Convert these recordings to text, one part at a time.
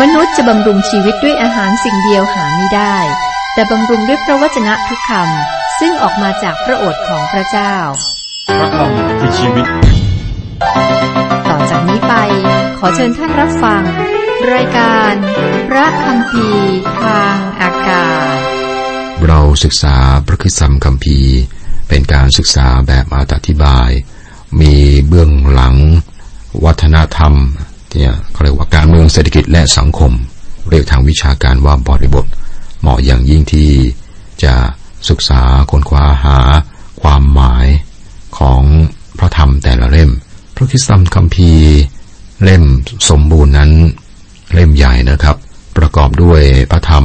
มนุษย์จะบำรุงชีวิตด้วยอาหารสิ่งเดียวหาไม่ได้แต่บำรุงด้วยพระวจนะทุกคำซึ่งออกมาจากพระโอษฐ์ของพระเจ้าพระคำคือชีวิตต่อจากนี้ไปขอเชิญท่านรับฟังรายการพระคัมภีร์ทางอากาศเราศึกษาพระคริสตธรรมคัมภีร์เป็นการศึกษาแบบอธิบายมีเบื้องหลังวัฒนธรรมเนี่ยเขาเรียกว่าการเมืองเศรษฐกิจและสังคมเรียกทางวิชาการว่าบริบทเหมาะอย่างยิ่งที่จะศึกษาค้นคว้าหาความหมายของพระธรรมแต่ละเล่มพระคริสตธรรมคัมภีร์เล่มสมบูรณ์นั้นเล่มใหญ่นะครับประกอบด้วยพระธรรม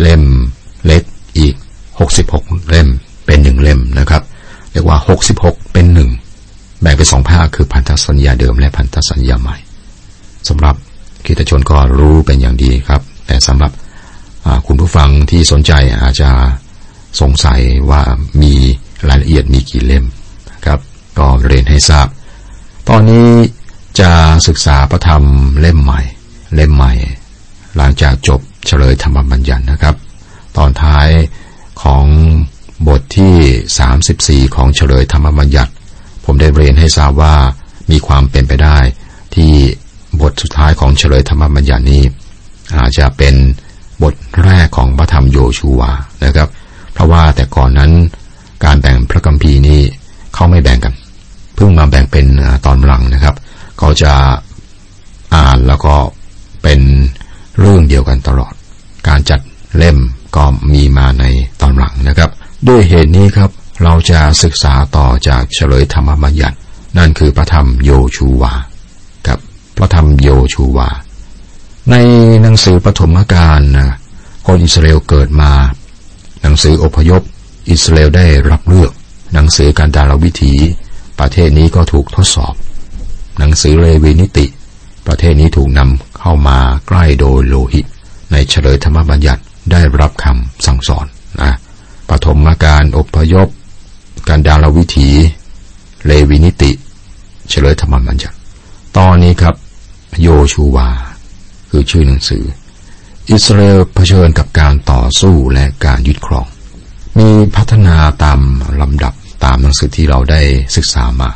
เล่มเล็กอีก66เล่มเป็น1เล่มนะครับเรียกว่า66เป็น1แบ่งเป็น2ภาคคือพันธสัญญาเดิมและพันธสัญญาใหม่สำหรับคริสตชนก็รู้เป็นอย่างดีครับแต่สำหรับคุณผู้ฟังที่สนใจอาจจะสงสัยว่ามีรายละเอียดมีกี่เล่มครับก็เรียนให้ทราบตอนนี้จะศึกษาพระธรรมเล่มใหม่หลังจากจบเฉลยธรรมบัญญัตินะครับตอนท้ายของบทที่34ของเฉลยธรรมบัญญัติผมได้เรียนให้ทราบว่ามีความเป็นไปได้ที่บทสุดท้ายของเฉลยธรรมบัญญัตินี้อาจจะเป็นบทแรกของพระธรรมโยชูวานะครับเพราะว่าแต่ก่อนนั้นการแบ่งพระคัมภีร์นี้เขาไม่แบ่งกันเพิ่งมาแบ่งเป็นตอนหลังนะครับเขาจะอ่านแล้วก็เป็นเรื่องเดียวกันตลอดการจัดเล่มก็มีมาในตอนหลังนะครับด้วยเหตุนี้ครับเราจะศึกษาต่อจากเฉลยธรรมบัญญัตินั่นคือพระธรรมโยชูวาครับพระธรรมโยชูวาในหนังสือปฐมกาลคนอิสราเอลเกิดมาหนังสืออพยพอิสราเอลได้รับเลือกหนังสือการดารวิถีประเทศนี้ก็ถูกทดสอบหนังสือเลวีนิติประเทศนี้ถูกนำเข้ามาใกล้โดยโลหิตในเฉลยธรรมบัญญัติได้รับคำสั่งสอนนะปฐมกาลอพยพการดารวิถีเลวีนิติเฉลยธรรมบัญญัติตอนนี้ครับโยชูวาคือชื่อหนังสืออิสราเอลเผชิญกับการต่อสู้และการยึดครองมีพัฒนาตามลำดับตามหนังสือที่เราได้ศึกษามา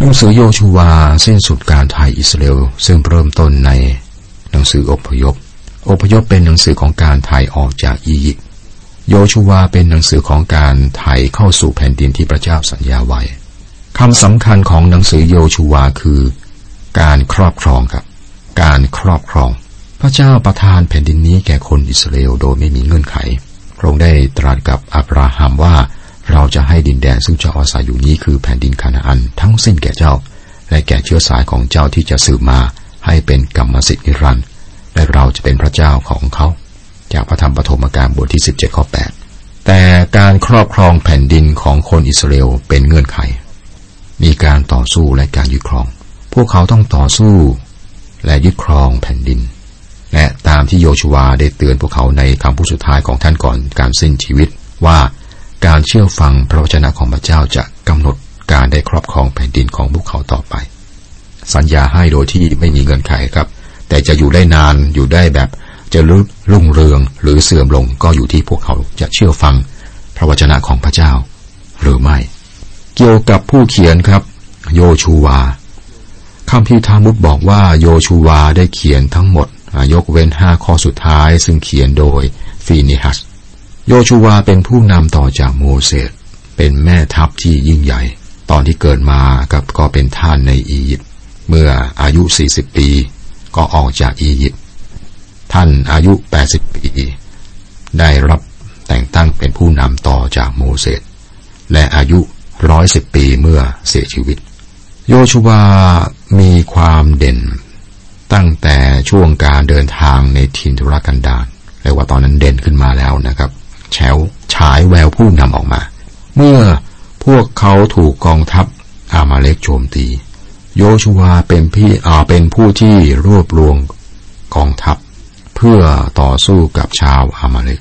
หนังสือโยชูวาสิ้นสุดการไถ่อิสราเอลซึ่งเริ่มต้นในหนังสืออพยพอพยพเป็นหนังสือของการไถ่ออกจากอียิปต์โยชูวาเป็นหนังสือของการไถ่เข้าสู่แผ่นดินที่พระเจ้าสัญญาไว้คำสำคัญของหนังสือโยชูวาคือการครอบครองครับการครอบครองพระเจ้าประทานแผ่นดินนี้แก่คนอิสราเอลโดยไม่มีเงื่อนไขพระองค์ได้ตรัสกับอับราฮัมว่าเราจะให้ดินแดนซึ่งเจ้าอาศัยอยู่นี้คือแผ่นดินคานาอันทั้งสิ้นแก่เจ้าและแก่เชื้อสายของเจ้าที่จะสืบมาให้เป็นกรรมสิทธิ์นิรันดร์และเราจะเป็นพระเจ้าของเขาจากพระธรรมปฐมกาลบทที่17ข้อ8แต่การครอบครองแผ่นดินของคนอิสราเอลเป็นเงื่อนไขมีการต่อสู้และการยึดครองพวกเขาต้องต่อสู้และยึดครองแผ่นดินและตามที่โยชูวาได้เตือนพวกเขาในคำพูดสุดท้ายของท่านก่อนการสิ้นชีวิตว่าการเชื่อฟังพระวจนะของพระเจ้าจะกำหนดการได้ครอบครองแผ่นดินของพวกเขาต่อไปสัญญาให้โดยที่ไม่มีเงื่อนไขครับแต่จะอยู่ได้นานอยู่ได้แบบจะรุ่งเรืองหรือเสื่อมลงก็อยู่ที่พวกเขาจะเชื่อฟังพระวจนะของพระเจ้าหรือไม่เกี่ยวกับผู้เขียนครับโยชูวาคัมภีร์ทามุดบอกว่าโยชูวาได้เขียนทั้งหมดยกเว้น5ข้อสุดท้ายซึ่งเขียนโดยฟีนิฮัสโยชูวาเป็นผู้นำต่อจากโมเสสเป็นแม่ทัพที่ยิ่งใหญ่ตอนที่เกิดมากับก็เป็นทาสในอียิปต์เมื่ออายุ40ปีก็ออกจากอียิปต์ท่านอายุ80ปีได้รับแต่งตั้งเป็นผู้นำต่อจากโมเสสและอายุ110ปีเมื่อเสียชีวิตโยชูวามีความเด่นตั้งแต่ช่วงการเดินทางในถิ่นทุรกันดารเรียกว่าตอนนั้นเด่นขึ้นมาแล้วนะครับแฉวฉายแววผู้นำออกมาเมื่อพวกเขาถูกกองทัพอามาเลกโจมตีโยชูวาเป็นผู้ที่รวบรวมกองทัพเพื่อต่อสู้กับชาวอามาเลก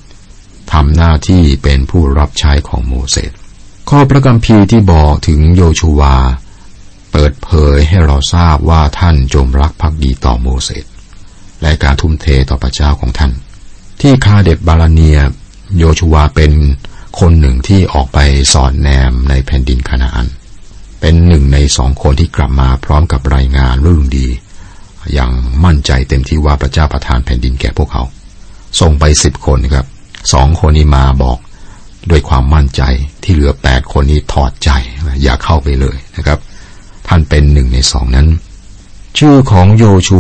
ทำหน้าที่เป็นผู้รับใช้ของโมเสสข้อพระคัมภีร์ที่บอกถึงโยชูวาเปิดเผยให้เราทราบว่าท่านจงรักภักดีต่อโมเสส และการทุ่มเทต่อพระเจ้าของท่านที่คาเดบบาราเนียโยชูวาเป็นคนหนึ่งที่ออกไปสอดแนมในแผ่นดินคานาอันเป็นหนึ่งในสองคนที่กลับมาพร้อมกับรายงานเรื่องดีอย่างมั่นใจเต็มที่ว่าพระเจ้าประทานแผ่นดินแก่พวกเขาส่งไป10 คนครับ2 คนนี้มาบอกด้วยความมั่นใจที่เหลือ8 คนนี้ถอดใจอย่าเข้าไปเลยนะครับท่านเป็นหนึ่งใน2นั้นชื่อของโยชู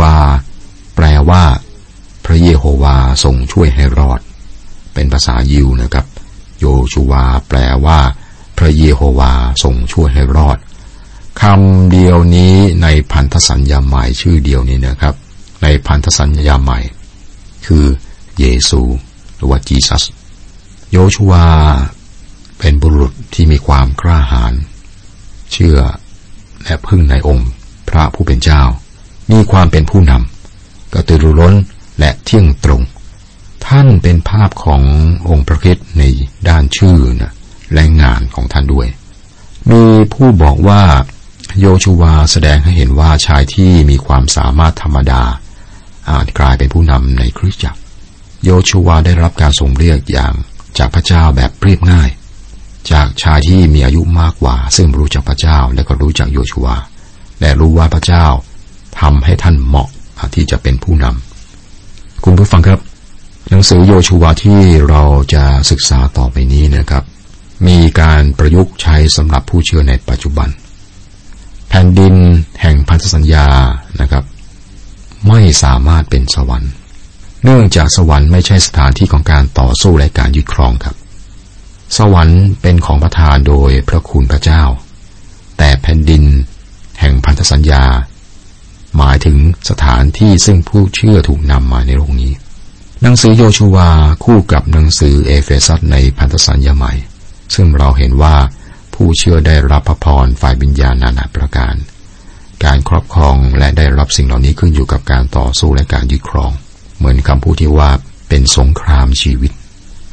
วาแปลว่าพระเยโฮวาทรงช่วยให้รอดเป็นภาษายิวนะครับโยชูวาแปลว่าพระเยโฮวาทรงช่วยให้รอดคำเดียวนี้ในพันธสัญญาใหม่ชื่อเดียวนี้นะครับในพันธสัญญาใหม่คือเยซูหรือว่าจีซัสโยชูวาเป็นบุรุษที่มีความกล้าหาญเชื่อและพึ่งในองค์พระผู้เป็นเจ้ามีความเป็นผู้นำกระตือรือร้นและเที่ยงตรงท่านเป็นภาพขององค์พระคริสต์ในด้านชื่อและงานของท่านด้วยมีผู้บอกว่าโยชูวาแสดงให้เห็นว่าชายที่มีความสามารถธรรมดาอาจกลายเป็นผู้นำในคริสตจักรโยชูวาได้รับการทรงเรียกอย่างจากพระเจ้าแบบเรียบง่ายจากชายที่มีอายุมากกว่าซึ่งรู้จักพระเจ้าและก็รู้จักโยชูวาและรู้ว่าพระเจ้าทำให้ท่านเหมาะที่จะเป็นผู้นำคุณผู้ฟังครับหนังสือโยชูวาที่เราจะศึกษาต่อไปนี้นะครับมีการประยุกต์ใช้สำหรับผู้เชื่อในปัจจุบันแผ่นดินแห่งพันธสัญญานะครับไม่สามารถเป็นสวรรค์เนื่องจากสวรรค์ไม่ใช่สถานที่ของการต่อสู้และการยึดครองครับสวรรค์เป็นของประทานโดยพระคุณพระเจ้าแต่แผ่นดินแห่งพันธสัญญาหมายถึงสถานที่ซึ่งผู้เชื่อถูกนำมาในโลกนี้หนังสือโยชูวาคู่กับหนังสือเอเฟซัสในพันธสัญญาใหม่ซึ่งเราเห็นว่าผู้เชื่อได้รับพระพรฝ่ายวิญญาณนานาประการการครอบครองและได้รับสิ่งเหล่านี้ขึ้นอยู่กับการต่อสู้และการยึดครองเหมือนคำพูดที่ว่าเป็นสงครามชีวิต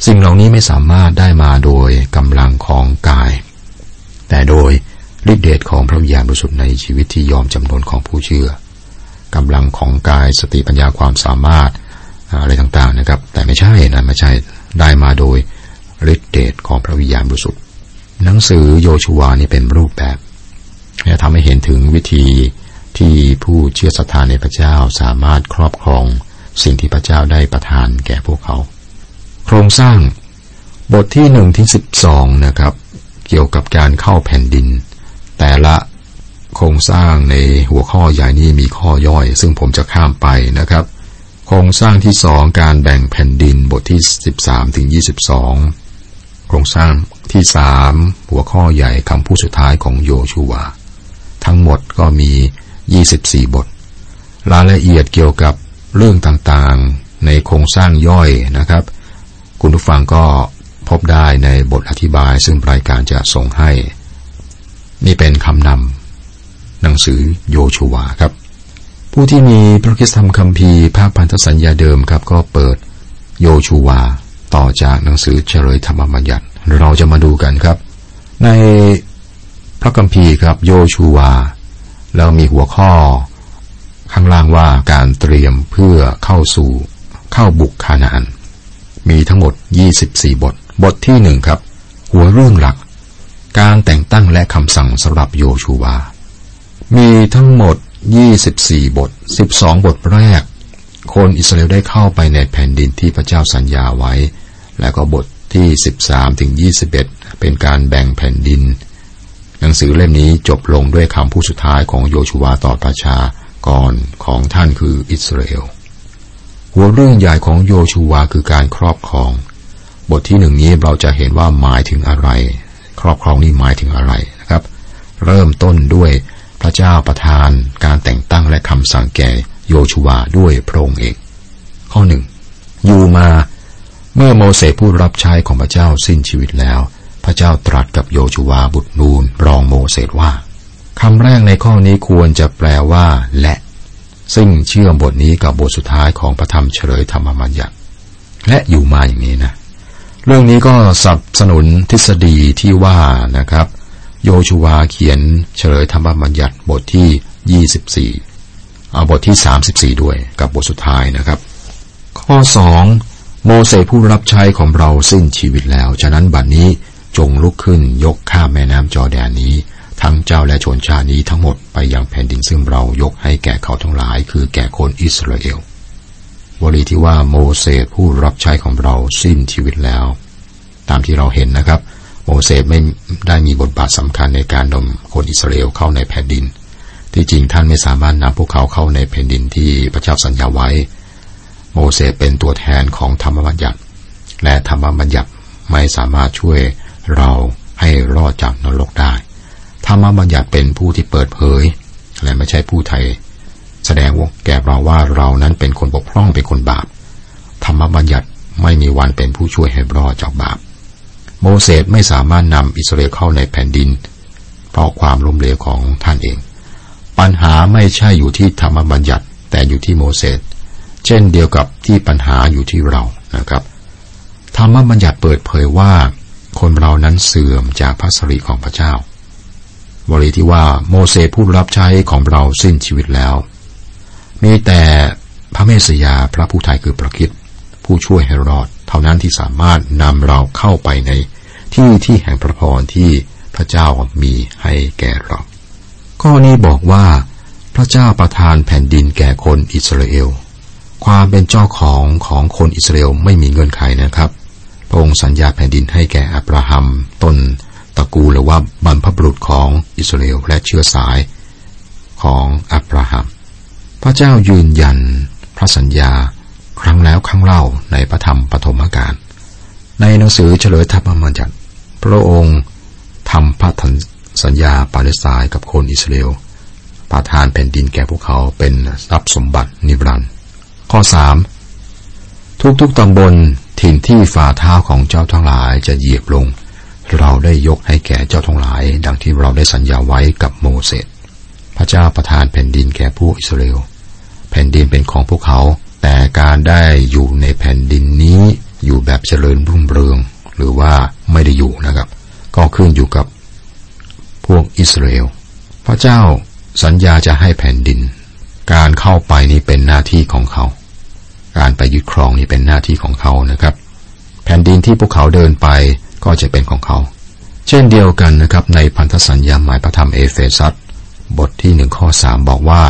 สิ่งเหล่านี้ไม่สามารถได้มาโดยกำลังของกายแต่โดยฤทธิเดชของพระวิญญาณบริสุทธิ์ในชีวิตที่ยอมจำนนของผู้เชื่อกำลังของกายสติปัญญาความสามารถอะไรต่างๆนะครับแต่ไม่ใช่ได้มาโดยฤทธิเดชของพระวิญญาณบริสุทธิ์หนังสือโยชูวานี่เป็นรูปแบบและทำให้เห็นถึงวิธีที่ผู้เชื่อศรัทธาในพระเจ้าสามารถครอบครองสิ่งที่พระเจ้าได้ประทานแก่พวกเขาโครงสร้างบทที่1-12นะครับเกี่ยวกับการเข้าแผ่นดินแต่ละโครงสร้างในหัวข้อใหญ่นี้มีข้อย่อยซึ่งผมจะข้ามไปนะครับโครงสร้างที่2การแบ่งแผ่นดินบทที่13-22โครงสร้างที่3หัวข้อใหญ่คำพูดสุดท้ายของโยชูวาทั้งหมดก็มี24 บทรายละเอียดเกี่ยวกับเรื่องต่างๆในโครงสร้างย่อยนะครับคุณผู้ฟังก็พบได้ในบทอธิบายซึ่งรายการจะส่งให้นี่เป็นคำนำหนังสือโยชูวาครับผู้ที่มีพระคริสตธรรมคัมภีร์ภาพพันธสัญญาเดิมครับก็เปิดโยชูวาต่อจากหนังสือเฉลยธรรมบัญญัติเราจะมาดูกันครับในพระคัมภีร์ครับโยชูวาแล้วมีหัวข้อข้างล่างว่าการเตรียมเพื่อเข้าบุกคานาอันมีทั้งหมด24 บทบทที่1ครับหัวเรื่องหลักการแต่งตั้งและคำสั่งสำหรับโยชูวามีทั้งหมด24 บท12 บทแรกคนอิสราเอลได้เข้าไปในแผ่นดินที่พระเจ้าสัญญาไว้แล้วก็บทที่13-21เป็นการแบ่งแผ่นดินหนังสือเล่มนี้จบลงด้วยคำพูดสุดท้ายของโยชูวาต่อประชากรของท่านคืออิสราเอลหัวเรื่องใหญ่ของโยชูวาคือการครอบครองบทที่1นี้เราจะเห็นว่าหมายถึงอะไรครอบครองนี่หมายถึงอะไรนะครับเริ่มต้นด้วยพระเจ้าประทานการแต่งตั้งและคำสั่งแก่โยชูวาด้วยพระองค์เองข้อ1อยู่มาเมื่อโมเสสผู้รับใช้ของพระเจ้าสิ้นชีวิตแล้วพระเจ้าตรัสกับโยชูวาบุตรนูนรองโมเสสว่าคำแรกในข้อนี้ควรจะแปลว่าและซึ่งเชื่อมบทนี้กับบทสุดท้ายของพระธรรมเฉลยธรรมบัญญัติและอยู่มาอย่างนี้นะเรื่องนี้ก็สนับสนุนทฤษฎีที่ว่านะครับโยชูวาเขียนเฉลยธรรมบัญญัติบทที่24 เอาบทที่34ด้วยกับบทสุดท้ายนะครับข้อ2โมเสสผู้รับใช้ของเราสิ้นชีวิตแล้วฉะนั้นบัดนี้จงลุกขึ้นยกข้ามแม่น้ำจอร์แดนนี้ทั้งเจ้าและชนชาตินี้ทั้งหมดไปยังแผ่นดินซึ่งเรายกให้แก่เขาทั้งหลายคือแก่คนอิสราเอลวลีที่ว่าโมเสสผู้รับใช้ของเราสิ้นชีวิตแล้วตามที่เราเห็นนะครับโมเสสไม่ได้มีบทบาทสำคัญในการนำคนอิสราเอลเข้าในแผ่นดินที่จริงท่านไม่สามารถนำพวกเขาเข้าในแผ่นดินที่พระเจ้าสัญญาไว้โมเสสเป็นตัวแทนของธรรมบัญญัติและธรรมบัญญัติไม่สามารถช่วยเราให้รอดจากนรกได้ธรรมบัญญัติเป็นผู้ที่เปิดเผยและไม่ใช่ผู้ไถ่แสดงแก่เราว่าเรานั้นเป็นคนบกพร่องเป็นคนบาปธรรมบัญญัติไม่มีวันเป็นผู้ช่วยให้รอดจากบาปโมเสสไม่สามารถนำอิสราเอลเข้าในแผ่นดินเพราะความล้มเหลวของท่านเองปัญหาไม่ใช่อยู่ที่ธรรมบัญญัติแต่อยู่ที่โมเสสเช่นเดียวกับที่ปัญหาอยู่ที่เรานะครับธรรมบัญญัติเปิดเผยว่าคนเรานั้นเสื่อมจากพระสิริของพระเจ้าวลีที่ว่าโมเสสผู้รับใช้ของเราสิ้นชีวิตแล้วมีแต่พระเมสสิยาพระผู้ไถ่คือพระคริสต์ผู้ช่วยให้รอดเท่านั้นที่สามารถนำเราเข้าไปในที่แห่งพระพรที่พระเจ้ามีให้แก่เราข้อนี้บอกว่าพระเจ้าประทานแผ่นดินแก่คนอิสราเอลความเป็นเจ้าของคนอิสราเอลไม่มีเงื่อนไขนะครับพระองค์สัญญาแผ่นดินให้แก่อับราฮัมต้นตระกูลหรือว่าบรรพบุรุษของอิสราเอลและเชื้อสายของอับราฮัมพระเจ้ายืนยันพระสัญญาครั้งแล้วครั้งเล่าในพระธรรมปฐมกาลในหนังสือเฉลยธรรมบัญญัติพระองค์ทำพันธสัญญาปาเลสไตน์กับคนอิสราเอลประทานแผ่นดินแก่พวกเขาเป็นทรัพย์สมบัตินิรันดร์ข้อ3ทุกๆตำบลถิ่นที่ฝ่าเท้าของเจ้าทั้งหลายจะเหยียบลงเราได้ยกให้แก่เจ้าทั้งหลายดังที่เราได้สัญญาไว้กับโมเสสพระเจ้าประทานแผ่นดินแก่ผู้อิสราเอลแผ่นดินเป็นของพวกเขาแต่การได้อยู่ในแผ่นดินนี้อยู่แบบเจริญรุ่งเรืองหรือว่าไม่ได้อยู่นะครับก็ขึ้นอยู่กับพวกอิสราเอลพระเจ้าสัญญาจะให้แผ่นดินการเข้าไปนี่เป็นหน้าที่ของเขาการไปยึดครองนี่เป็นหน้าที่ของเขานะครับแผ่นดินที่พวกเขาเดินไปก็จะเป็นของเขาเช่นเดียวกันนะครับในพันธสัญญาหมายพระธรรมเอเฟซัสบทที่1ข้อ3บอกว่า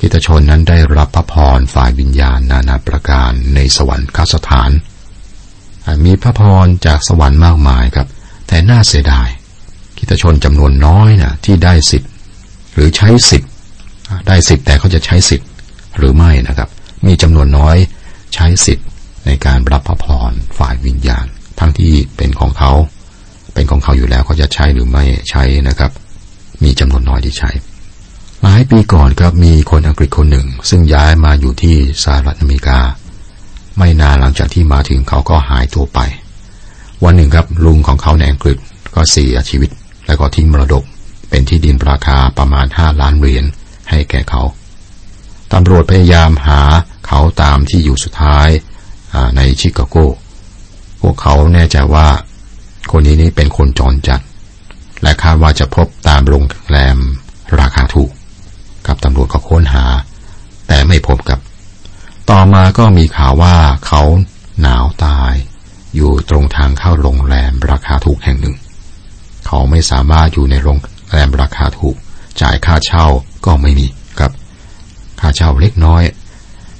คริสตชนนั้นได้รับพระพรฝ่ายวิญญาณนานาประการในสวรรคสถานมีพระพรจากสวรรค์มากมายครับแต่น่าเสียดายคริสตชนจำนวนน้อยนะที่ได้สิทธิ์หรือใช้สิทธิ์ได้สิทธิ์แต่เขาจะใช้สิทธิ์หรือไม่นะครับมีจำนวนน้อยใช้สิทธิ์ในการรับพระพรฝ่ายวิญญาณทั้งที่เป็นของเขาอยู่แล้วเขาจะใช้หรือไม่ใช้นะครับมีจำนวนน้อยที่ใช้หลายปีก่อนครับมีคนอังกฤษคนหนึ่งซึ่งย้ายมาอยู่ที่สหรัฐอเมริกาไม่นานหลังจากที่มาถึงเขาก็หายตัวไปวันหนึ่งครับลุงของเขาในอังกฤษก็เสียชีวิตแล้วก็ทิ้งมรดกเป็นที่ดินราคาประมาณ$5 ล้านให้แก่เขาตำรวจพยายามหาเขาตามที่อยู่สุดท้ายในชิคาโกพวกเขาแน่ใจว่าคนนี้นี่เป็นคนจรจัดและคาดว่าจะพบตามโรงแรมราคาถูกกับตำรวจก็ค้นหาแต่ไม่พบครับต่อมาก็มีข่าวว่าเขาหนาวตายอยู่ตรงทางเข้าโรงแรมราคาถูกแห่งหนึ่งเขาไม่สามารถอยู่ในโรงแรมราคาถูกจ่ายค่าเช่าก็ไม่มีครับค่าเช่าเล็กน้อย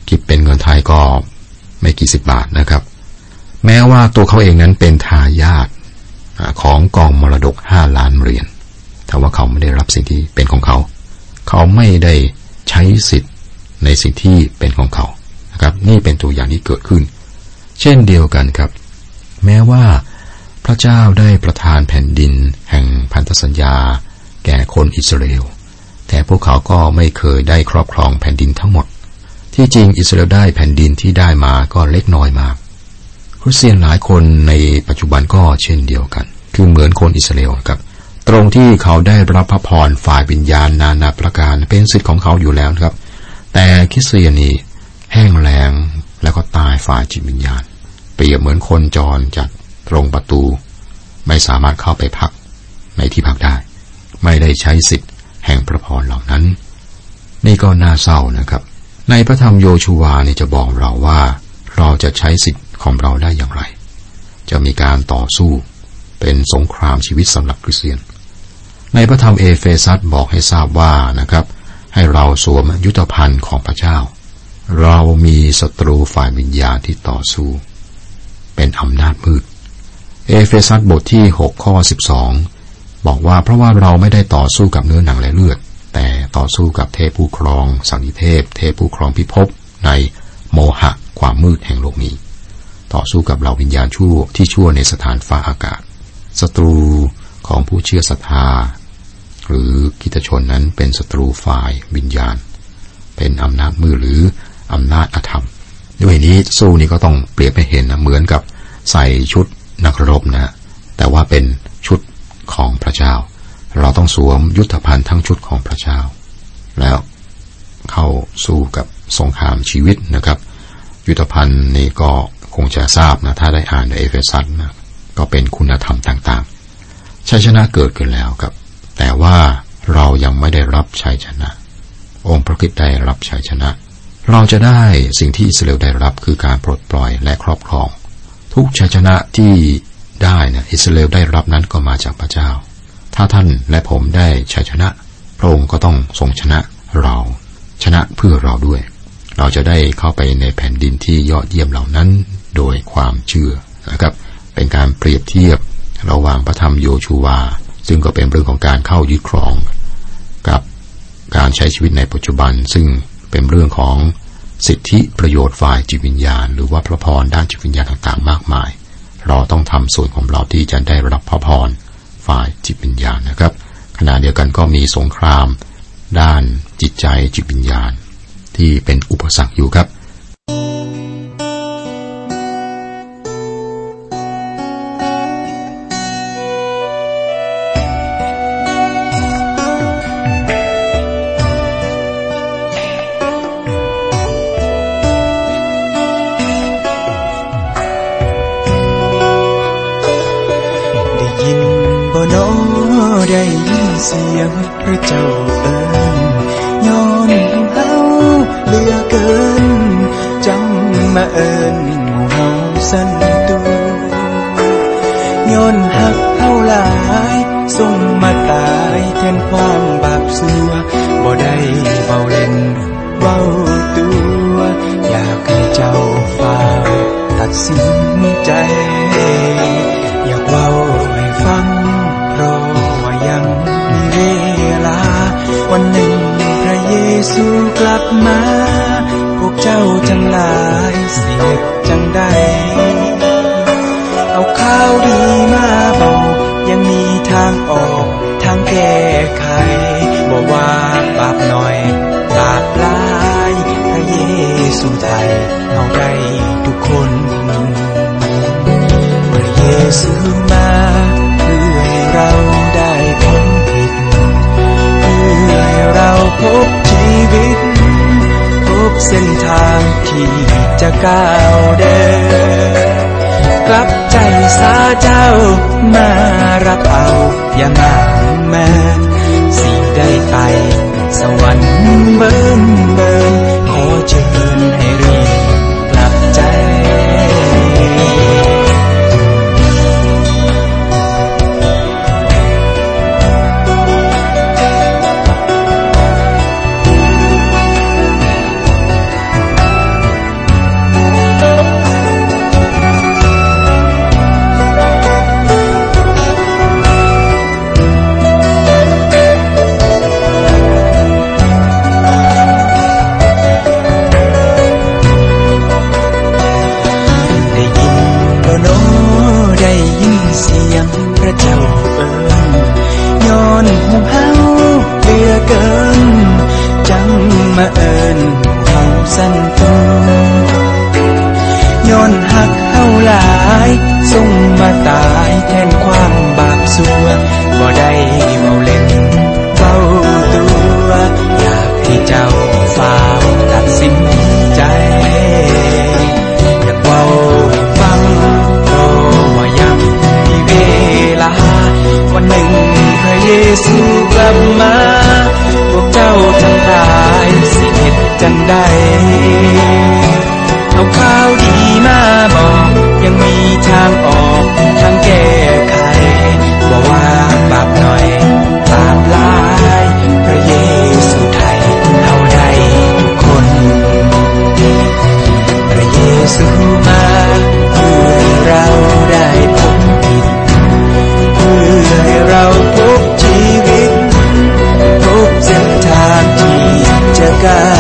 คิดเป็นเงินไทยก็ไม่กี่10 บาทนะครับแม้ว่าตัวเขาเองนั้นเป็นทายาทของกองมรดก$5 ล้านแต่ว่าเขาไม่ได้รับสิ่งที่เป็นของเขาเขาไม่ได้ใช้สิทธิ์ในสิ่งที่เป็นของเขานะครับนี่เป็นตัวอย่างที่เกิดขึ้นเช่นเดียวกันครับแม้ว่าพระเจ้าได้ประทานแผ่นดินแห่งพันธสัญญาแก่คนอิสราเอลแต่พวกเขาก็ไม่เคยได้ครอบครองแผ่นดินทั้งหมดที่จริงอิสราเอลได้แผ่นดินที่ได้มาก็เล็กน้อยมากคริสเตียนหลายคนในปัจจุบันก็เช่นเดียวกันคือเหมือนคนอิสราเอลครับตรงที่เขาได้รับพระพรฝ่ายวิญญาณนานาประการเป็นสิทธิ์ของเขาอยู่แล้วครับแต่คริสเตียนนี่แห้งแล้งแล้วก็ตายฝ่ายจิตวิญญาณเปรียบเหมือนคนจรจากตรงประตูไม่สามารถเข้าไปพักในที่พักได้ไม่ได้ใช้สิทธิ์แห่งพระพรเหล่านั้น นี่ก็น่าเศร้านะครับในพระธรรมโยชูวาเนี่ยจะบอกเราว่าเราจะใช้สิทธิ์ของเราได้อย่างไรจะมีการต่อสู้เป็นสงครามชีวิตสำหรับคริสเตียนในพระธรรมเอเฟซัสบอกให้ทราบว่านะครับให้เราสวมยุทธภัณฑ์ของพระเจ้าเรามีศัตรูฝ่ายวิญญาณที่ต่อสู้เป็นอำนาจมืดเอเฟซัสบทที่6ข้อ12บอกว่าเพราะว่าเราไม่ได้ต่อสู้กับเนื้อหนังและเลือดแต่ต่อสู้กับเทพผู้ครองสันติเทพเทพผู้ครองพิภพในโมหะความมืดแห่งโลกนี้ต่อสู้กับเหล่าวิญญาณชั่วที่ชั่วในสถานฟ้าอากาศศัตรูของผู้เชื่อศรัทธาหรือคริสตชนนั้นเป็นศัตรูฝ่ายวิญญาณเป็นอำนาจมืดหรืออำนาจอธรรมด้วยนี้สู้นี้ก็ต้องเปรียบให้เห็นนะเหมือนกับใส่ชุดนักรบนะแต่ว่าเป็นชุดของพระเจ้าเราต้องสวมยุทธภัณฑ์ทั้งชุดของพระเจ้าแล้วเข้าสู้กับสงครามชีวิตนะครับยุทธภัณฑ์นี่ก็คงจะทราบนะถ้าได้อ่านในเอเฟซัสนะก็เป็นคุณธรรมต่างๆชัยชนะเกิดขึ้นแล้วครับแต่ว่าเรายังไม่ได้รับชัยชนะองค์พระคริสต์ได้รับชัยชนะเราจะได้สิ่งที่อิสราเอลได้รับคือการปลดปล่อยและครอบครองทุกชัยชนะที่ได้นะอิสราเอลได้รับนั้นก็มาจากพระเจ้าถ้าท่านและผมได้ชัยชนะพระองค์ก็ต้องทรงชนะเราชนะเพื่อเราด้วยเราจะได้เข้าไปในแผ่นดินที่ยอดเยี่ยมเหล่านั้นโดยความเชื่อนะครับเป็นการเปรียบเทียบระหว่างพระธรรมโยชูวาซึ่งก็เป็นเรื่องของการเข้ายึดครองกับการใช้ชีวิตในปัจจุบันซึ่งเป็นเรื่องของสิทธิประโยชน์ฝ่ายจิตวิญญาณหรือว่าพระพรด้านจิตวิญญาณต่างๆมากมายเราต้องทำส่วนของเราที่จะได้รับพระพรฝ่ายจิตวิญญาณนะครับขณะเดียวกันก็มีสงครามด้านจิตใจจิตวิญญาณที่เป็นอุปสรรคอยู่ครับเส้นทางที่จะก้าวเดินกลับใจสาเจ้ามารับเอาอย่ามาแม้สิได้ไปสวรรค์เบิ่มเบิ่มขอเชิญให้รีบกลับใจ กา